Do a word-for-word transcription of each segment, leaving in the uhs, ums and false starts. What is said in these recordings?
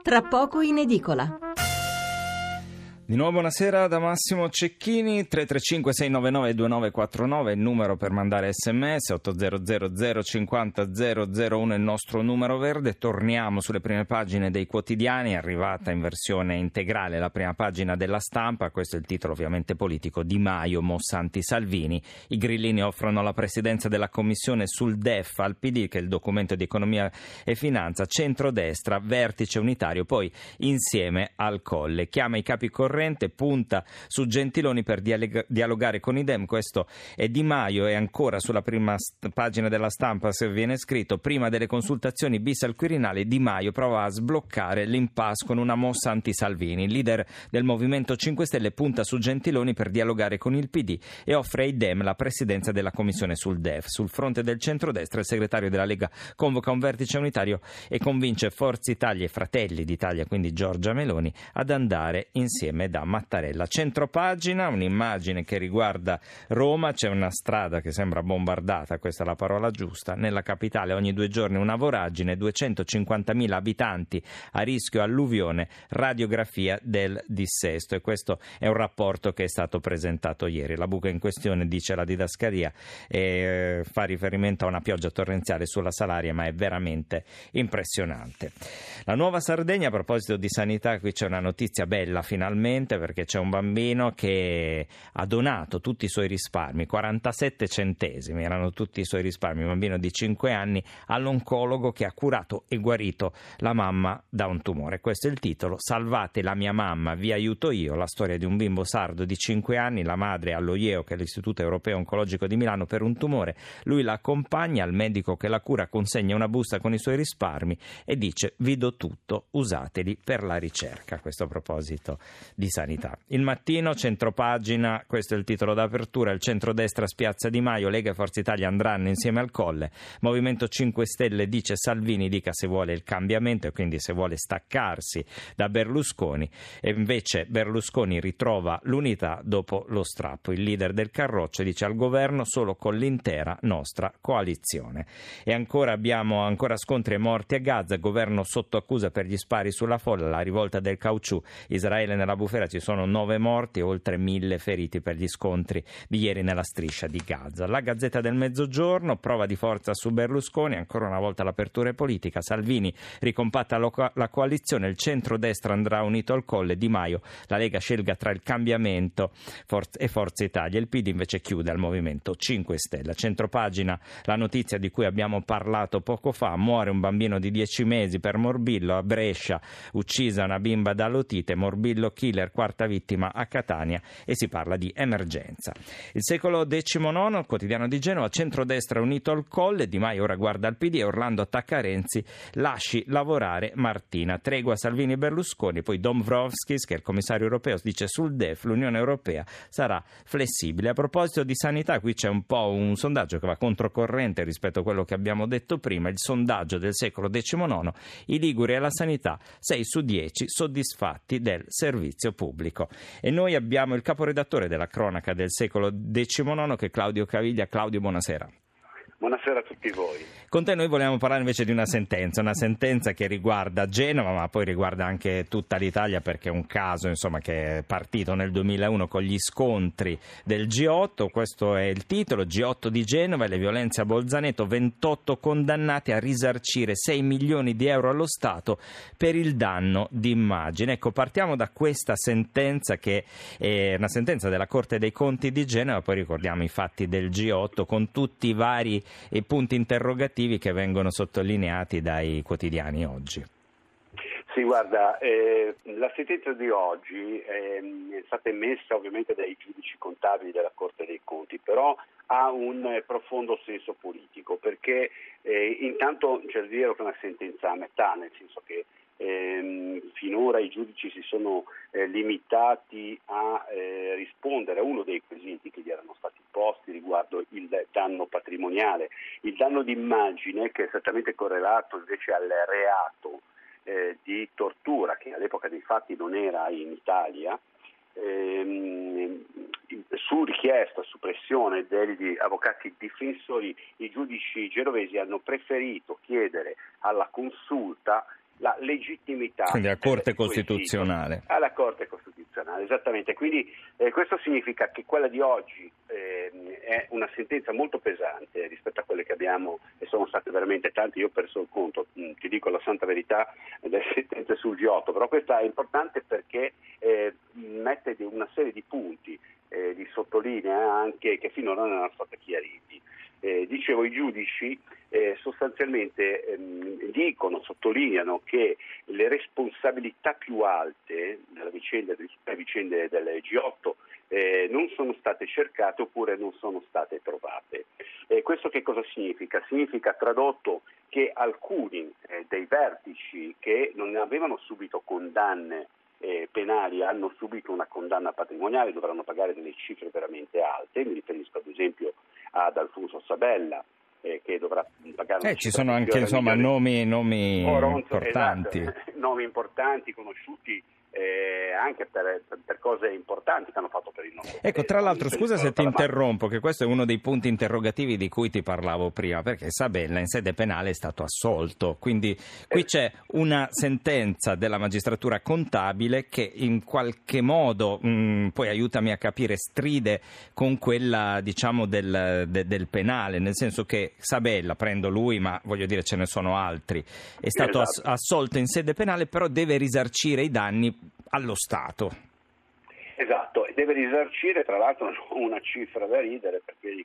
Tra poco in edicola. Di nuovo buonasera da Massimo Cecchini. Tre tre cinque sei nove nove due nove quattro nove il numero per mandare sms, otto zero zero zero cinquanta zero zero uno il nostro numero verde. Torniamo sulle prime pagine dei quotidiani, è arrivata in versione integrale la prima pagina della Stampa, questo è il titolo ovviamente politico: Di Maio, Mossanti, Salvini, i grillini offrono la presidenza della commissione sul D E F al P D, che è il documento di economia e finanza, centrodestra, vertice unitario, poi insieme al Colle, chiama i capi correnti, punta su Gentiloni per dialega- dialogare con i Dem. Questo è Di Maio. E ancora sulla prima st- pagina della Stampa se viene scritto: prima delle consultazioni bis al Quirinale, Di Maio prova a sbloccare l'impasse con una mossa anti-Salvini. Il leader del Movimento cinque Stelle punta su Gentiloni per dialogare con il P D e offre ai Dem la presidenza della commissione sul D E F. Sul fronte del centrodestra il segretario della Lega convoca un vertice unitario e convince Forza Italia e Fratelli d'Italia, quindi Giorgia Meloni, ad andare insieme da Mattarella. Centropagina, un'immagine che riguarda Roma, c'è una strada che sembra bombardata, questa è la parola giusta, nella capitale ogni due giorni una voragine, duecentocinquantamila abitanti a rischio alluvione, radiografia del dissesto, e questo è un rapporto che è stato presentato ieri. La buca in questione, dice la didascalia, e fa riferimento a una pioggia torrenziale sulla Salaria, ma è veramente impressionante. La Nuova Sardegna, a proposito di sanità, qui c'è una notizia bella finalmente, perché c'è un bambino che ha donato tutti i suoi risparmi, quarantasette centesimi erano tutti i suoi risparmi, un bambino di cinque anni, all'oncologo che ha curato e guarito la mamma da un tumore. Questo è il titolo: salvate la mia mamma, vi aiuto io, la storia di un bimbo sardo di cinque anni, la madre allo I E O, che è l'Istituto Europeo Oncologico di Milano, per un tumore, lui la accompagna, al medico che la cura consegna una busta con i suoi risparmi e dice: vi do tutto, usateli per la ricerca. A questo proposito di sanità. Il Mattino, centropagina, questo è il titolo d'apertura: il centrodestra spiazza Di Maio, Lega e Forza Italia andranno insieme al Colle, Movimento cinque Stelle dice Salvini dica se vuole il cambiamento e quindi se vuole staccarsi da Berlusconi, e invece Berlusconi ritrova l'unità dopo lo strappo, il leader del Carroccio dice al governo solo con l'intera nostra coalizione. E ancora abbiamo ancora scontri e morti a Gaza, governo sotto accusa per gli spari sulla folla, la rivolta del caucciù, Israele nella bufera, ci sono nove morti e oltre mille feriti per gli scontri di ieri nella striscia di Gaza. La Gazzetta del Mezzogiorno, prova di forza su Berlusconi, ancora una volta l'apertura è politica, Salvini ricompatta la coalizione, il centrodestra andrà unito al Colle, Di Maio, la Lega scelga tra il cambiamento e Forza Italia, il P D invece chiude al Movimento cinque Stelle. Centropagina, la notizia di cui abbiamo parlato poco fa: muore un bambino di dieci mesi per morbillo, a Brescia uccisa una bimba da lotite, morbillo killer, quarta vittima a Catania, e si parla di emergenza. Il Secolo diciannove, quotidiano di Genova, centrodestra unito al Colle, Di Maio ora guarda al P D e Orlando attacca Renzi, lasci lavorare Martina, tregua Salvini e Berlusconi, poi Dom Vrovskis, che è il commissario europeo, dice sul D E F l'Unione Europea sarà flessibile. A proposito di sanità, qui c'è un po' un sondaggio che va controcorrente rispetto a quello che abbiamo detto prima, il sondaggio del Secolo diciannove, i liguri e la sanità, sei su dieci soddisfatti del servizio pubblico. E noi abbiamo il caporedattore della cronaca del Secolo diciannove, che è Claudio Caviglia. Claudio, buonasera. Buonasera a tutti voi. Con te noi volevamo parlare invece di una sentenza, una sentenza che riguarda Genova, ma poi riguarda anche tutta l'Italia, perché è un caso, insomma, che è partito nel duemilauno con gli scontri del G otto. Questo è il titolo: G otto di Genova e le violenze a Bolzaneto, ventotto condannati a risarcire sei milioni di euro allo Stato per il danno d'immagine. Ecco, partiamo da questa sentenza, che è una sentenza della Corte dei Conti di Genova, poi ricordiamo i fatti del G otto con tutti i vari e punti interrogativi che vengono sottolineati dai quotidiani oggi. Sì, guarda, eh, la sentenza di oggi è, è stata emessa ovviamente dai giudici contabili della Corte dei Conti, però ha un profondo senso politico, perché eh, intanto c'è da dire che è una sentenza a metà, nel senso che Ehm, finora i giudici si sono eh, limitati a eh, rispondere a uno dei quesiti che gli erano stati posti riguardo il danno patrimoniale. Il danno d'immagine, che è esattamente correlato invece al reato eh, di tortura, che all'epoca dei fatti non era in Italia, ehm, su richiesta, su pressione degli avvocati difensori, i giudici genovesi hanno preferito chiedere alla consulta la legittimità. Quindi alla Corte Costituzionale. Alla Corte Costituzionale, esattamente. Quindi eh, questo significa che quella di oggi eh, è una sentenza molto pesante rispetto a quelle che abbiamo, e sono state veramente tante, io ho perso il conto, ti dico la santa verità, delle sentenze sul G otto, però questa è importante perché eh, mette una serie di punti, eh, di sottolinea anche, che finora non erano stati chiariti. Eh, dicevo, i giudici eh, sostanzialmente ehm, dicono, sottolineano che le responsabilità più alte della vicenda, delle vicende del G otto eh, non sono state cercate oppure non sono state trovate. Eh, questo che cosa significa? Significa, tradotto, che alcuni eh, dei vertici che non avevano subito condanne Eh, penali hanno subito una condanna patrimoniale, dovranno pagare delle cifre veramente alte. Mi riferisco ad esempio ad Alfonso Sabella eh, che dovrà pagare eh, ci sono anche insomma nomi, nomi Moranzo, importanti esatto, nomi importanti conosciuti Eh, anche per, per cose importanti che hanno fatto per il nostro ecco, tra l'altro, scusa se ti interrompo, che questo è uno dei punti interrogativi di cui ti parlavo prima, perché Sabella in sede penale è stato assolto, quindi qui eh. c'è una sentenza della magistratura contabile che in qualche modo, mh, poi aiutami a capire, stride con quella, diciamo, del, de, del penale, nel senso che Sabella, prendo lui, ma voglio dire ce ne sono altri, è stato esatto. assolto in sede penale, però deve risarcire i danni allo Stato. Esatto, e deve risarcire, tra l'altro, una cifra da ridere, perché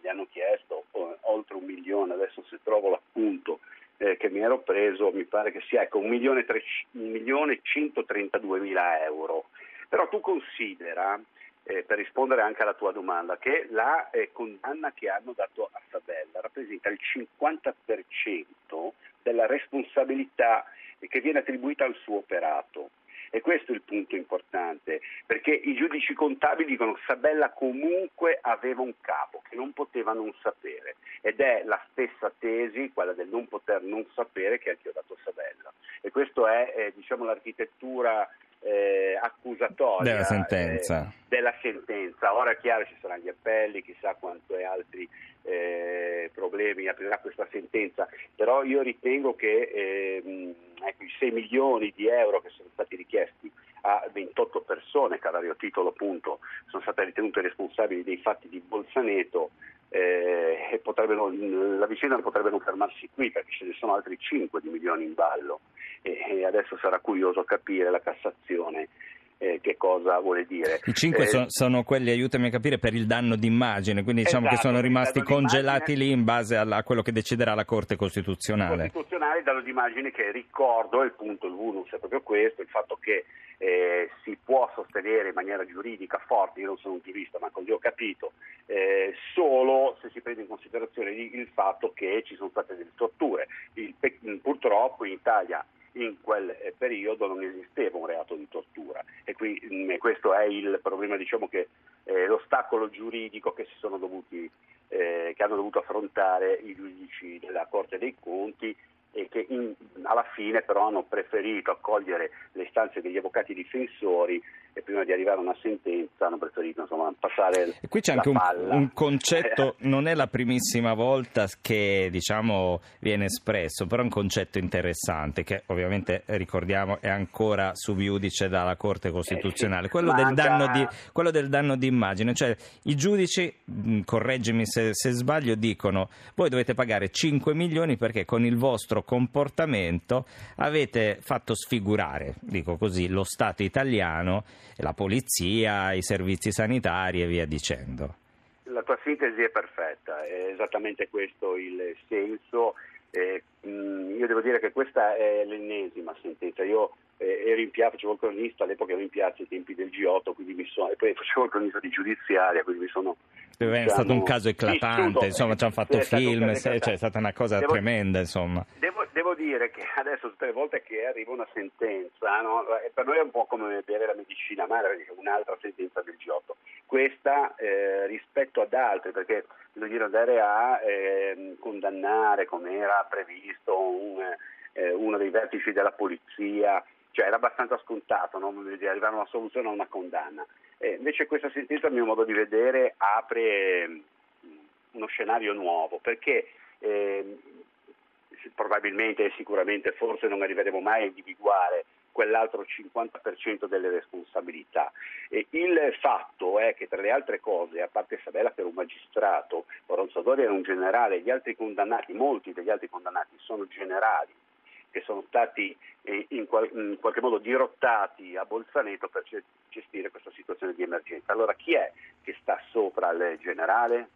gli hanno chiesto oltre un milione, adesso se trovo l'appunto eh, che mi ero preso, mi pare che sia ecco un milione, tre, un milione centotrentaduemila euro. Però tu considera, eh, per rispondere anche alla tua domanda, che la eh, condanna che hanno dato a Fabella rappresenta il cinquanta per cento della responsabilità che viene attribuita al suo operato. E questo è il punto importante, perché i giudici contabili dicono che Sabella comunque aveva un capo che non poteva non sapere, ed è la stessa tesi, quella del non poter non sapere, che anche ho dato Sabella. E questo è eh, diciamo l'architettura eh, accusatoria della sentenza. Eh, della sentenza. Ora è chiaro, ci saranno gli appelli, chissà quanto è altri eh, problemi aprirà questa sentenza, però io ritengo che eh, ecco, i sei milioni di euro che sono stati richiesti a ventotto persone che a vario titolo appunto sono state ritenute responsabili dei fatti di Bolzaneto, eh, e potrebbero, la vicenda non potrebbe non fermarsi qui, perché ce ne sono altri cinque di milioni in ballo, e, e adesso sarà curioso capire la Cassazione Eh, che cosa vuole dire. I cinque eh, sono, sono quelli, aiutami a capire, per il danno d'immagine, quindi diciamo esatto, che sono rimasti congelati lì in base alla, a quello che deciderà la Corte Costituzionale. Il Costituzionale, danno d'immagine che, ricordo, il punto vulnus è proprio questo, il fatto che eh, si può sostenere in maniera giuridica forte, io non sono un giurista ma così ho capito, eh, solo se si prende in considerazione il fatto che ci sono state delle torture. Il, purtroppo in Italia in quel periodo non esisteva un reato di tortura, e qui mh, questo è il problema, diciamo che eh, l'ostacolo giuridico che si sono dovuti eh, che hanno dovuto affrontare i giudici della Corte dei Conti, e che in, alla fine però hanno preferito accogliere le istanze degli avvocati difensori, e prima di arrivare a una sentenza hanno preferito insomma passare. E qui c'è anche un, un concetto, non è la primissima volta che diciamo viene espresso, però è un concetto interessante che ovviamente ricordiamo è ancora sub iudice dalla Corte Costituzionale, eh sì, quello, manca... del danno di, quello del danno d'immagine, cioè i giudici, mh, correggimi se, se sbaglio, dicono voi dovete pagare cinque milioni perché con il vostro comportamento avete fatto sfigurare, dico così, lo Stato italiano, la polizia, i servizi sanitari e via dicendo. La tua sintesi è perfetta, è esattamente questo il senso. Eh, io devo dire che questa è l'ennesima sentenza. Io eh, ero in piazza, facevo il cronista, all'epoca ero in piazza ai tempi del G otto, quindi mi sono, e poi facevo il cronista di giudiziaria, quindi mi sono... Diciamo, è stato un caso eclatante, vissuto, insomma ci hanno fatto film, cioè, è stata una cosa devo, tremenda insomma. Devo, devo dire che adesso tutte le volte che arriva una sentenza, no, per noi è un po' come bere la medicina madre, un'altra sentenza del G otto. Questa eh, rispetto ad altre, perché bisogna andare a eh, condannare, come era previsto, un, eh, uno dei vertici della polizia, cioè era abbastanza scontato, no, di arrivare a una soluzione, a una condanna. Eh, invece questa sentenza, a mio modo di vedere, apre uno scenario nuovo, perché eh, probabilmente e sicuramente forse non arriveremo mai a individuare quell'altro cinquanta per cento delle responsabilità. E il fatto è che, tra le altre cose, a parte Sabella che era un magistrato, Moranzadori era un generale, gli altri condannati, molti degli altri condannati sono generali che sono stati eh, in, qual- in qualche modo dirottati a Bolzaneto per c- gestire questa situazione di emergenza. Allora chi è che sta sopra al generale?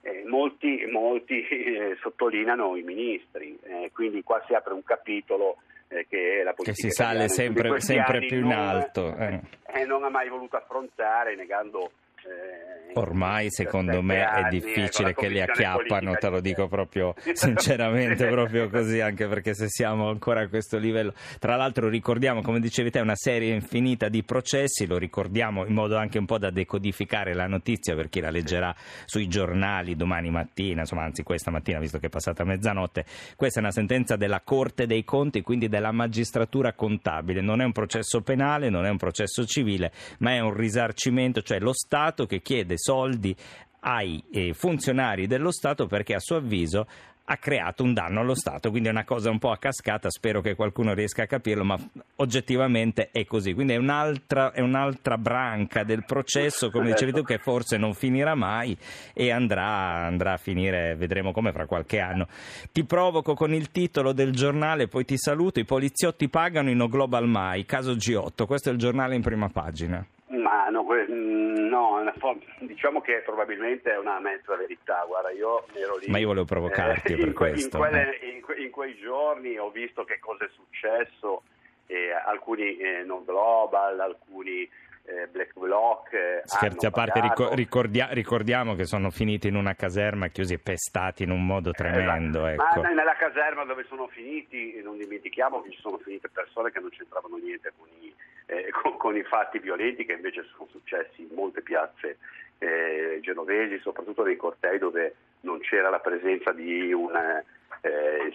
Eh, molti molti eh, sottolineano i ministri, eh, quindi qua si apre un capitolo eh, che è la politica che si sale sempre, sempre più in non, alto e eh. eh, non ha mai voluto affrontare, negando eh, ormai secondo me anni, è difficile eh, che li acchiappano, te lo dico proprio sinceramente proprio così, anche perché se siamo ancora a questo livello, tra l'altro ricordiamo, come dicevi te, una serie infinita di processi, lo ricordiamo in modo anche un po' da decodificare la notizia per chi la leggerà sui giornali domani mattina, insomma anzi questa mattina visto che è passata mezzanotte. Questa è una sentenza della Corte dei Conti, quindi della magistratura contabile, non è un processo penale, non è un processo civile, ma è un risarcimento, cioè lo Stato che chiede soldi ai funzionari dello Stato perché a suo avviso ha creato un danno allo Stato, quindi è una cosa un po' a cascata, spero che qualcuno riesca a capirlo, ma oggettivamente è così, quindi è un'altra, è un'altra branca del processo, come dicevi tu, che forse non finirà mai e andrà, andrà a finire, vedremo come, fra qualche anno. Ti provoco con il titolo del giornale, poi ti saluto: i poliziotti pagano in No Global Mai, caso G otto, questo è il giornale in prima pagina. Ma no, no, diciamo che probabilmente è una mezza verità, guarda, io ero lì. Ma io volevo provocarti eh, per in que, questo. In, quelle, eh. in, que, in quei giorni ho visto che cosa è successo, eh, alcuni eh, non global, alcuni eh, black bloc. Eh, Scherzi a parte, ricor- ricordia- ricordiamo che sono finiti in una caserma, chiusi e pestati in un modo tremendo. Eh, ecco. Ma nella caserma dove sono finiti, non dimentichiamo che ci sono finite persone che non c'entravano niente con i... Eh, con, con i fatti violenti che invece sono successi in molte piazze eh, genovesi, soprattutto nei cortei dove non c'era la presenza di un eh,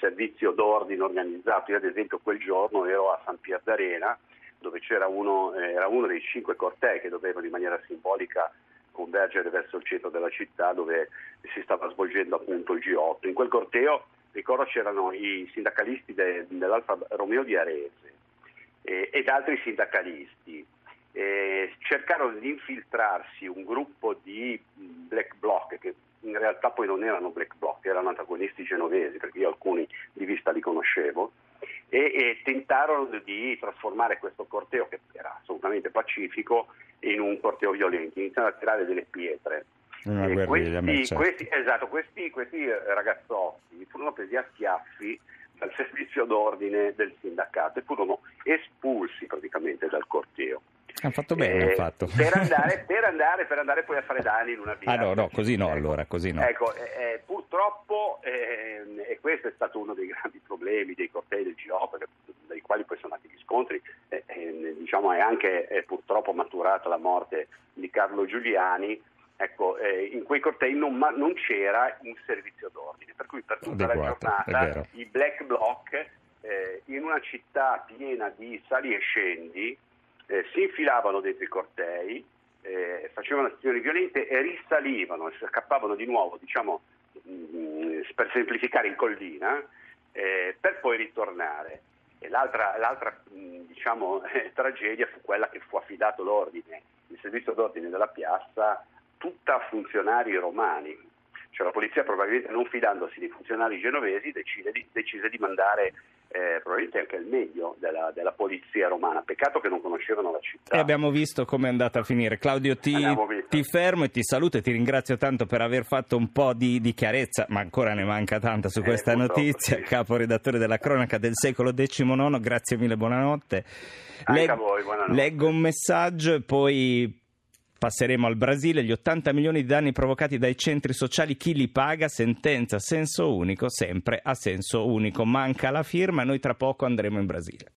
servizio d'ordine organizzato. Io ad esempio quel giorno ero a San Pier d'Arena, dove c'era uno, eh, era uno dei cinque cortei che dovevano in maniera simbolica convergere verso il centro della città dove si stava svolgendo appunto il G otto. In quel corteo, ricordo, c'erano i sindacalisti de, dell'Alfa Romeo di Arese ed altri sindacalisti. Eh, cercarono di infiltrarsi un gruppo di black bloc, che in realtà poi non erano black bloc, erano antagonisti genovesi, perché io alcuni di vista li conoscevo, e, e tentarono di trasformare questo corteo, che era assolutamente pacifico, in un corteo violento. Iniziarono a tirare delle pietre. Una eh, guerriglia, questi, certo. questi, esatto, questi, questi ragazzotti furono presi a schiaffi al servizio d'ordine del sindacato e furono espulsi praticamente dal corteo. Hanno fatto bene, eh, fatto. Per andare, per andare, per andare poi a fare danni in una via. Ah no, no, così no, allora, così no. Ecco, eh, purtroppo, eh, e questo è stato uno dei grandi problemi dei cortei del G otto, dai quali poi sono nati gli scontri, eh, eh, diciamo è anche eh, purtroppo maturata la morte di Carlo Giuliani. Ecco, eh, in quei cortei non, ma, non c'era un servizio d'ordine, per cui per tutta adeguato, la giornata i black bloc eh, in una città piena di sali e scendi eh, si infilavano dentro i cortei, eh, facevano azioni violente e risalivano e scappavano di nuovo, diciamo mh, per semplificare, in collina eh, per poi ritornare. E l'altra, l'altra mh, diciamo eh, tragedia fu quella che fu affidato l'ordine, il servizio d'ordine della piazza, tutta a funzionari romani, cioè la polizia probabilmente non fidandosi dei funzionari genovesi decide di, decise di mandare eh, probabilmente anche il meglio della, della polizia romana, peccato che non conoscevano la città. E abbiamo visto come è andata a finire. Claudio, ti, ti fermo e ti saluto e ti ringrazio tanto per aver fatto un po' di, di chiarezza, ma ancora ne manca tanta su questa eh, notizia, sì. Caporedattore della cronaca del secolo diciannovesimo, grazie mille, buonanotte. Anche Leg- a voi, buonanotte. Leggo un messaggio e poi... passeremo al Brasile, gli ottanta milioni di danni provocati dai centri sociali, chi li paga? Sentenza, senso unico, sempre a senso unico. Manca la firma, noi tra poco andremo in Brasile.